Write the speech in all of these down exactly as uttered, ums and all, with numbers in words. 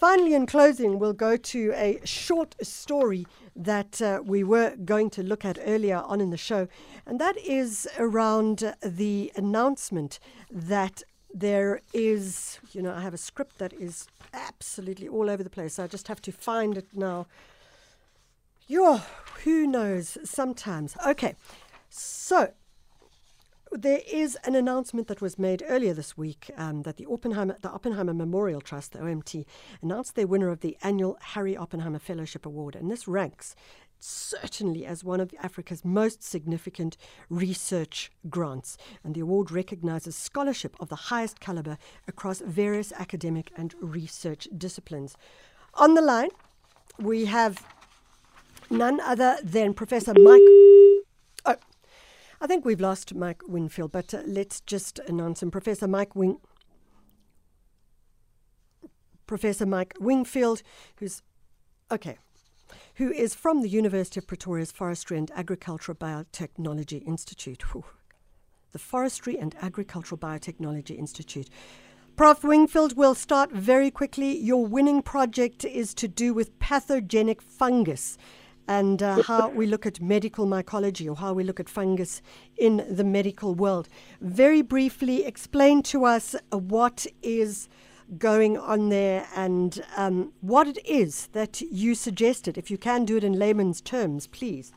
Finally, in closing, we'll go to a short story that uh, we were going to look at earlier on in the show, and that is around the announcement that there is, you know, I have a script that is absolutely all over the place. I just have to find it now. Yo, who knows sometimes. Okay, so there is an announcement that was made earlier this week um, that the Oppenheimer, the Oppenheimer Memorial Trust, the O M T, announced their winner of the annual Harry Oppenheimer Fellowship Award. And this ranks certainly as one of Africa's most significant research grants. And the award recognizes scholarship of the highest caliber across various academic and research disciplines. On the line, we have none other than Professor Mike... Oh. I think we've lost Mike Wingfield, but uh, let's just announce him. Professor Mike Wing, Professor Mike Wingfield, who's okay, who is from the University of Pretoria's Forestry and Agricultural Biotechnology Institute. Whew. The Forestry and Agricultural Biotechnology Institute. Professor Wingfield, we'll start very quickly. Your winning project is to do with pathogenic fungus, and uh, how we look at medical mycology, or how we look at fungus in the medical world. Very briefly, explain to us what is going on there and um, what it is that you suggested. If you can do it in layman's terms, please.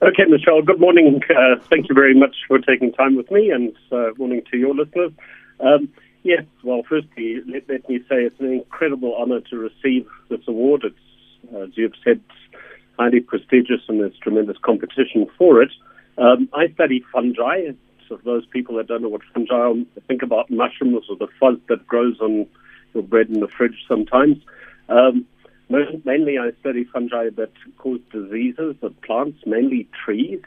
Okay, Michelle, good morning. Uh, thank you very much for taking time with me, and uh, morning to your listeners. Um, yes, well, firstly, let, let me say it's an incredible honor to receive this award. It's As you've said, highly prestigious, and there's tremendous competition for it. Um, I study fungi. So for those people that don't know what fungi are, think about mushrooms or the fuzz that grows on your bread in the fridge sometimes. Um, mainly I study fungi that cause diseases of plants, mainly trees.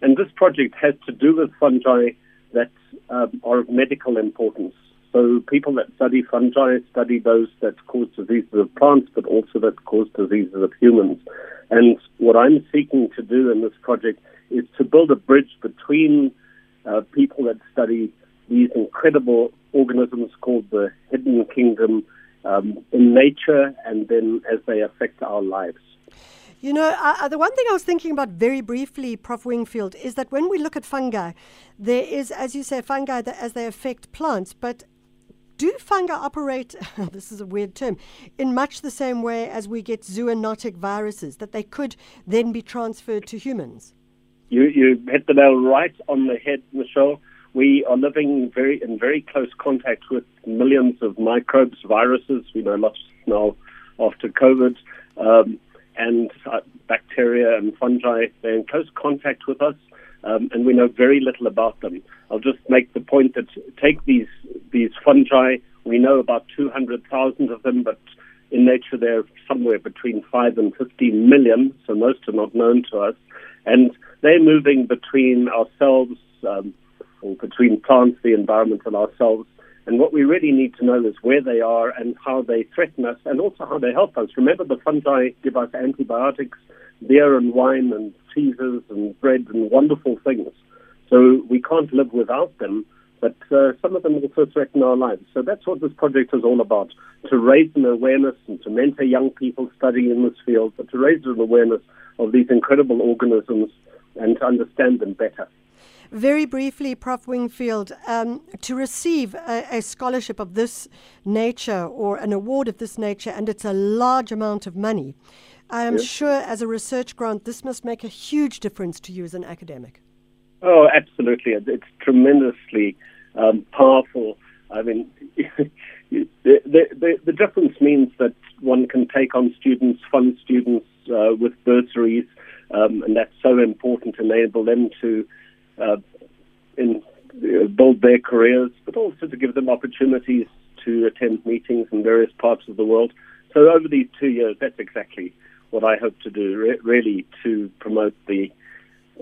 And this project has to do with fungi that um, are of medical importance. So people that study fungi study those that cause diseases of plants, but also that cause diseases of humans. And what I'm seeking to do in this project is to build a bridge between uh, people that study these incredible organisms called the hidden kingdom um, in nature, and then as they affect our lives. You know, uh, the one thing I was thinking about very briefly, Professor Wingfield, is that when we look at fungi, there is, as you say, fungi that as they affect plants, but do fungi operate, this is a weird term, in much the same way as we get zoonotic viruses, that they could then be transferred to humans? You, you hit the nail right on the head, Michelle. We are living very in very close contact with millions of microbes, viruses, we know lots now after COVID, um, and uh, bacteria and fungi. They're in close contact with us. Um, and we know very little about them. I'll just make the point that take these these fungi, we know about two hundred thousand of them, but in nature they're somewhere between five and fifteen million, so most are not known to us. And they're moving between ourselves, um, or between plants, the environment, and ourselves. And what we really need to know is where they are and how they threaten us, and also how they help us. Remember, the fungi give us antibiotics, beer and wine and cheeses and bread and wonderful things. So we can't live without them, but uh, some of them also threaten our lives. So that's what this project is all about, to raise an awareness and to mentor young people studying in this field, but to raise an awareness of these incredible organisms and to understand them better. Very briefly, Professor Wingfield, um, to receive a, a scholarship of this nature or an award of this nature, and it's a large amount of money, I am yes. sure as a research grant, this must make a huge difference to you as an academic. Oh, absolutely. It's tremendously um, powerful. I mean, the, the, the difference means that one can take on students, fund students uh, with bursaries, um, and that's so important to enable them to uh, in, uh, build their careers, but also to give them opportunities to attend meetings in various parts of the world. So over these two years, that's exactly what I hope to do, re really, to promote the,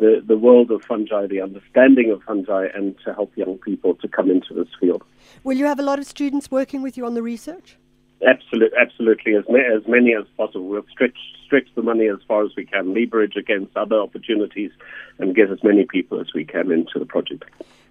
the the world of fungi, the understanding of fungi, and to help young people to come into this field. Will you have a lot of students working with you on the research? Absolutely, absolutely, as, ma as many as possible. We'll stretch, stretch the money as far as we can, leverage against other opportunities, and get as many people as we can into the project.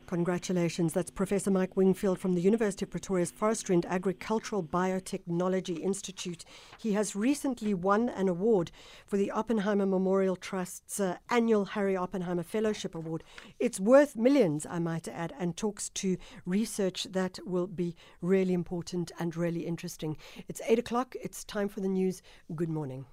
Congratulations. That's Professor Mike Wingfield from the University of Pretoria's Forestry and Agricultural Biotechnology Institute. He has recently won an award for the Oppenheimer Memorial Trust's uh, annual Harry Oppenheimer Fellowship Award. It's worth millions, I might add, and talks to research that will be really important and really interesting. It's eight o'clock. It's time for the news. Good morning.